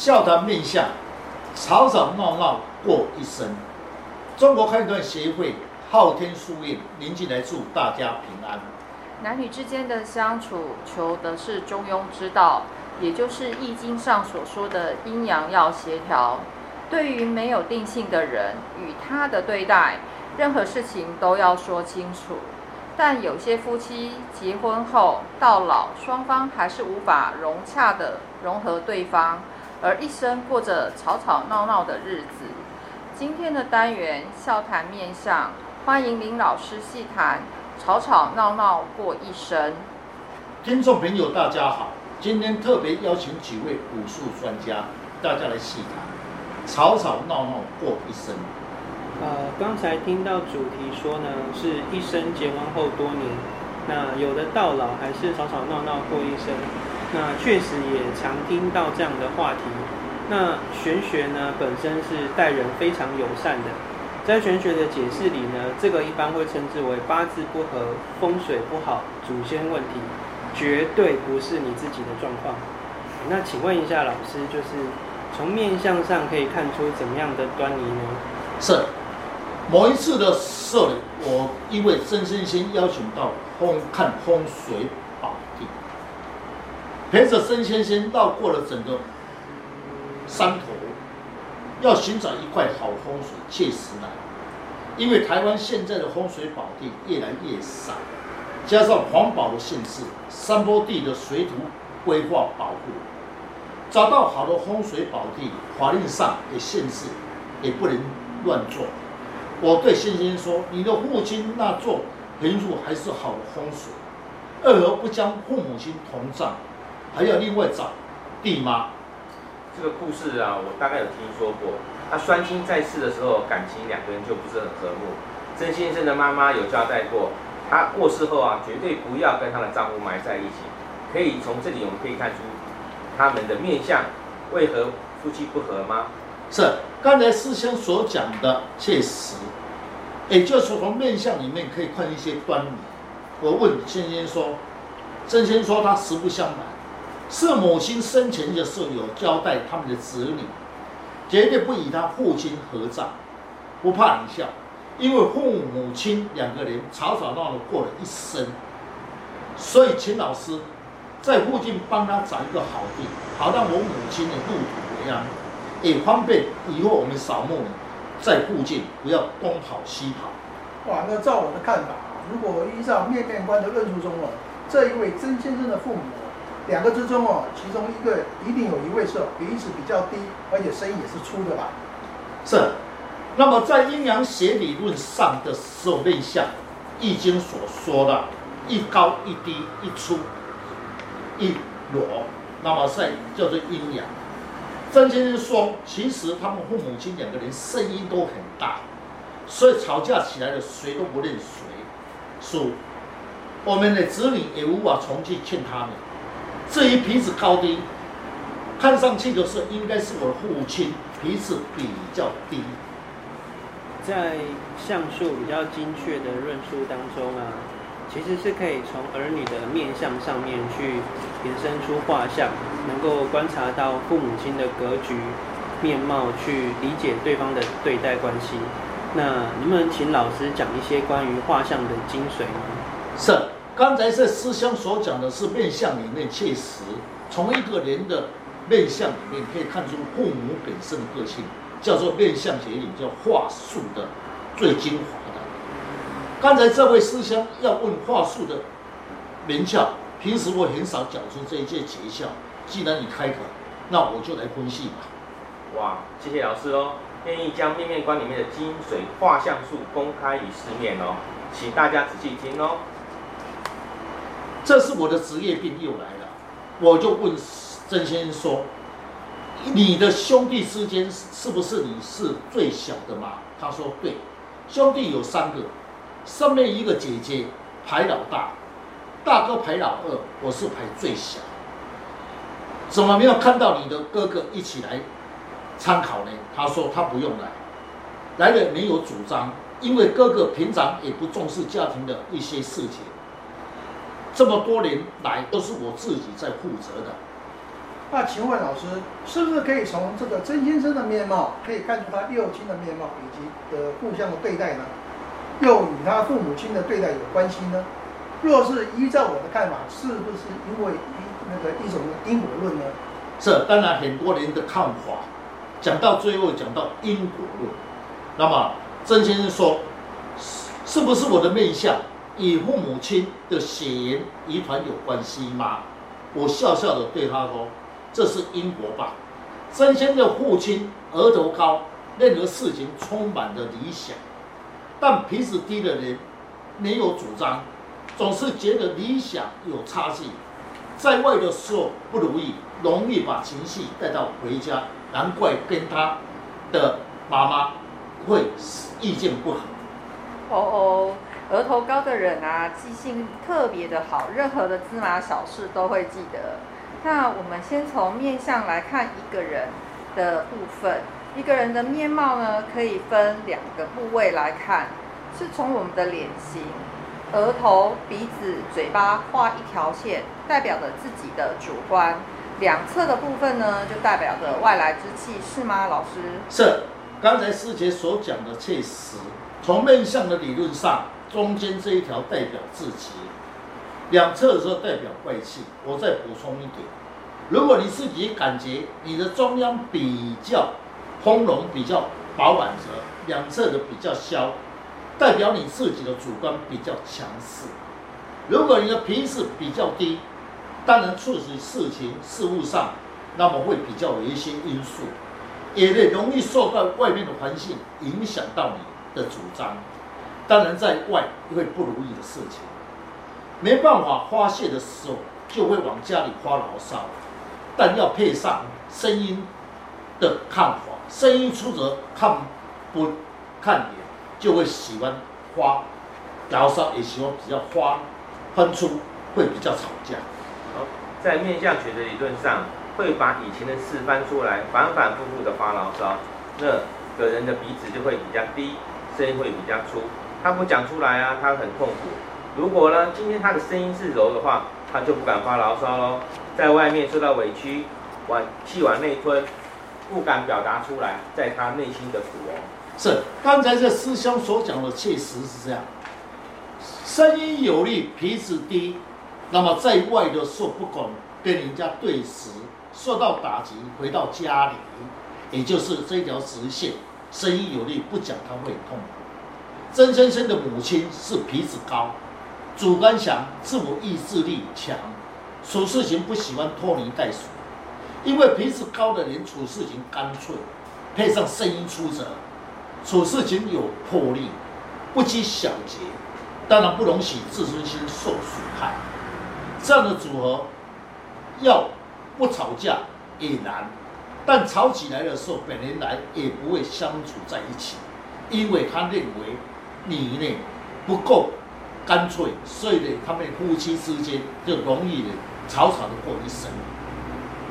笑谈面相，吵吵闹闹过一生。中国汉段协会昊天书院林进来祝大家平安。男女之间的相处，求的是中庸之道，也就是《易经》上所说的阴阳要协调。对于没有定性的人与他的对待，任何事情都要说清楚。但有些夫妻结婚后到老，双方还是无法融合对方，而一生过着吵吵闹闹的日子。今天的单元笑谈面相，欢迎林老师细谈吵吵闹闹过一生。听众朋友大家好，今天特别邀请几位武术专家，大家来细谈吵吵闹闹过一生。刚才听到主题说呢，是一生结婚后多年，那有的到老还是吵吵闹闹过一生，那确实也常听到这样的话题。那玄学呢本身是待人非常友善的，在玄学的解释里呢，这个一般会称之为八字不合、风水不好、祖先问题，绝对不是你自己的状况。那请问一下老师，就是从面相上可以看出怎么样的端倪呢？是。某一次的社里，我因为曾先生邀请到看风水宝地，陪着曾先生绕过了整个山头，要寻找一块好风水确实难，因为台湾现在的风水宝地越来越少，加上环保的限制，山坡地的水土规划保护，找到好的风水宝地，法令上也限制，也不能乱做。我对先生说，你的父亲那座平素还是好的风水，二何不将父母亲同葬，还要另外找地妈。这个故事啊，我大概有听说过。他双亲在世的时候，感情两个人就不是很和睦。曾先生的妈妈有交代过，他过世后啊，绝对不要跟他的丈夫埋在一起。可以从这里我们可以看出他们的面相为何夫妻不和吗？是刚才师兄所讲的，确实，也就是从面相里面可以看一些端倪。我问先生说，曾先生说他实不相瞒，是母亲生前的时候有交代他们的子女，绝对不与他父亲合葬。不怕你笑，因为父母亲两个人吵吵闹闹过了一生，所以秦老师在附近帮他找一个好地，好让我母亲的入土为安。也方便以后我们扫墓在附近，不要东跑西跑。哇，那照我的看法，如果依照面面观的论述中这一位曾先生的父母两个之中其中一个一定有一位是鼻子比较低，而且声音也是粗的吧？是。那么在阴阳学理论上的手面相，《易经》所说的“一高一低，一粗一裸”，那么在叫做阴阳。曾先生说，其实他们父母亲两个人声音都很大，所以吵架起来了，谁都不认谁。属我们的子女也无法重去劝他们。至于鼻子高低，看上去就是应该是我的父亲鼻子比较低。在相术比较精确的论述当中啊，其实是可以从儿女的面相上面去延伸出画像，能够观察到父母亲的格局、面貌，去理解对方的对待关系。那能不能请老师讲一些关于画像的精髓呢？是，刚才这师兄所讲的是面相里面，确实从一个人的面相里面可以看出父母本身的个性，叫做面相学里叫画术的最精华。刚才这位师兄要问话术的名校，平时我很少讲出这一些诀窍。既然你开口，那我就来分析吧。哇，谢谢老师哦，愿意将面面观里面的精髓画像术公开于世面哦，请大家仔细听哦。这是我的职业病又来了，我就问曾先生说：“你的兄弟之间是不是你是最小的嘛？”他说：“对，兄弟有3个。”上面一个姐姐排老大，大哥排老二，我是排最小。怎么没有看到你的哥哥一起来参考呢？他说他不用来了，没有主张，因为哥哥平常也不重视家庭的一些事情，这么多年来都是我自己在负责的。那请问老师，是不是可以从这个曾先生的面貌可以看出他幼亲的面貌以及互相的对待呢？又与他父母亲的对待有关系呢？若是依照我的看法，是不是因为一种因果论呢？是，当然很多人的看法，讲到最后讲到因果论。那么曾先生说，是不是我的面相与父母亲的血缘遗传有关系吗？我笑笑的对他说，这是因果吧。曾先生的父亲额头高，任何事情充满了理想，但皮质低的人没有主张，总是觉得理想有差距，在外的时候不如意，容易把情绪带到回家，难怪跟他的妈妈会意见不合。额头高的人啊，记性特别的好，任何的芝麻小事都会记得。那我们先从面相来看一个人的部分。一个人的面貌呢，可以分两个部位来看，是从我们的脸型、额头、鼻子、嘴巴画一条线，代表着自己的主观；两侧的部分呢，就代表着外来之气，是吗，老师？是，刚才师姐所讲的确实，从面相的理论上，中间这一条代表自己，两侧的时候代表外气。我再补充一点，如果你自己感觉你的中央比较丰隆比较饱满着，两侧的比较消，代表你自己的主观比较强势。如果你的皮质比较低，当然处理事情事物上，那么会比较有一些因素，也容易受到外面的环境影响到你的主张，当然在外会不如意的事情，没办法发泄的时候，就会往家里发牢骚，但要配上声音的看法。声音出则看不看脸，就会喜欢花牢骚，也喜欢比较花分出，会比较吵架。好，在面相学的理论上，会把以前的事翻出来，反反复复的发牢骚，那个人的鼻子就会比较低，声音会比较粗，他不讲出来啊，他很痛苦。如果呢，今天他的声音是柔的话，他就不敢发牢骚喽，在外面受到委屈，气往内吞，不敢表达出来，在他内心的苦哦。是，刚才这师兄所讲的确实是这样。声音有力，皮质低，那么在外的时候不敢跟人家对峙，受到打击，回到家里，也就是这条直线，声音有力，不讲他会痛苦。曾先生的母亲是皮质高，主观强，自我意志力强，处事情不喜欢拖泥带水。因为皮质高的人处事情干脆，配上声音出则，处事情有魄力，不拘小节，当然不容许自尊心受损害。这样的组合要不吵架也难，但吵起来的时候，本人来也不会相处在一起，因为他认为你呢不够干脆，所以呢他们夫妻之间就容易吵得过一生。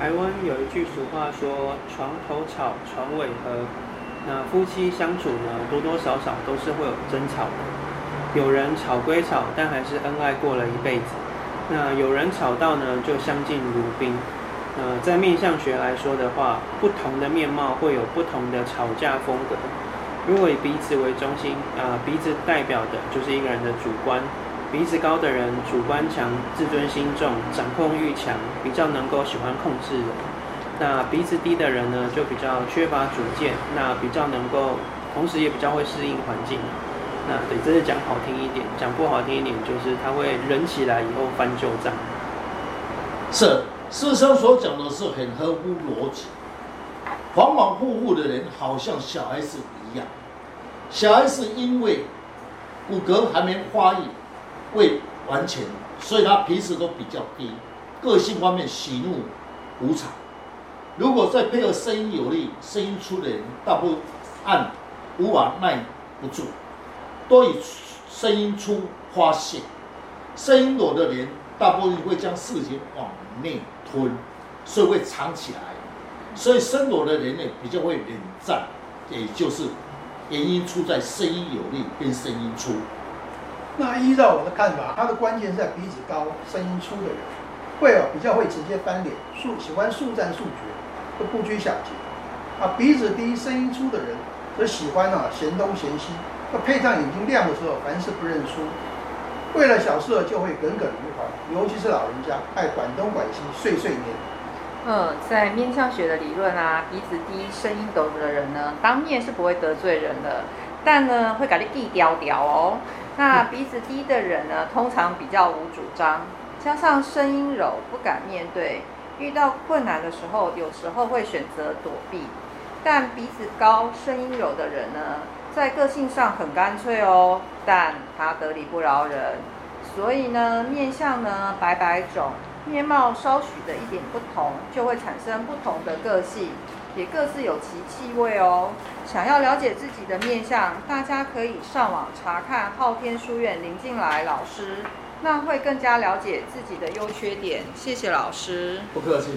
台湾有一句俗话说，床头吵，床尾和。那夫妻相处呢，多多少少都是会有争吵的。有人吵归吵，但还是恩爱过了一辈子。那有人吵到呢，就相敬如宾。在面相学来说的话，不同的面貌会有不同的吵架风格。如果以鼻子为中心，鼻子代表的就是一个人的主观。鼻子高的人主观强，自尊心重，掌控欲强，比较能够喜欢控制人。那鼻子低的人呢，就比较缺乏主见，那比较能够，同时也比较会适应环境。那对，这是讲好听一点，讲不好听一点就是他会忍起来以后翻旧账。是，师兄所讲的是很合乎逻辑。恍恍惚惚的人好像小孩子一样，小孩子因为骨骼还没发育未完全，所以他皮质都比较低，个性方面喜怒无常。如果再配合声音有力、声音粗的人，大部分按无法耐不住，多以声音粗发泄。声音弱的人，大部分会将事情往内吞，所以会藏起来。所以声弱的人呢，比较会忍战，也就是原因出在声音有力跟声音粗。那依照我的看法，他的关键是在鼻子高、声音粗的人。会哦，比较会直接翻脸，喜欢速战速决，都不拘小节。啊，鼻子低声音粗的人，则喜欢啊嫌东嫌西。那配上眼睛亮的时候，凡事不认输，为了小事就会耿耿于怀，尤其是老人家爱管东管西，碎碎念。在面相学的理论啊，鼻子低、声音抖的人呢，当面是不会得罪人的，但呢会感觉低调调哦。那鼻子低的人呢，通常比较无主张，加上声音柔，不敢面对，遇到困难的时候，有时候会选择躲避。但鼻子高、声音柔的人呢，在个性上很干脆哦，但他得理不饶人，所以呢，面相呢百百种。面貌稍许的一点不同，就会产生不同的个性，也各自有其气味哦。想要了解自己的面相，大家可以上网查看昊天书院林进来老师，那会更加了解自己的优缺点。谢谢老师。不客气。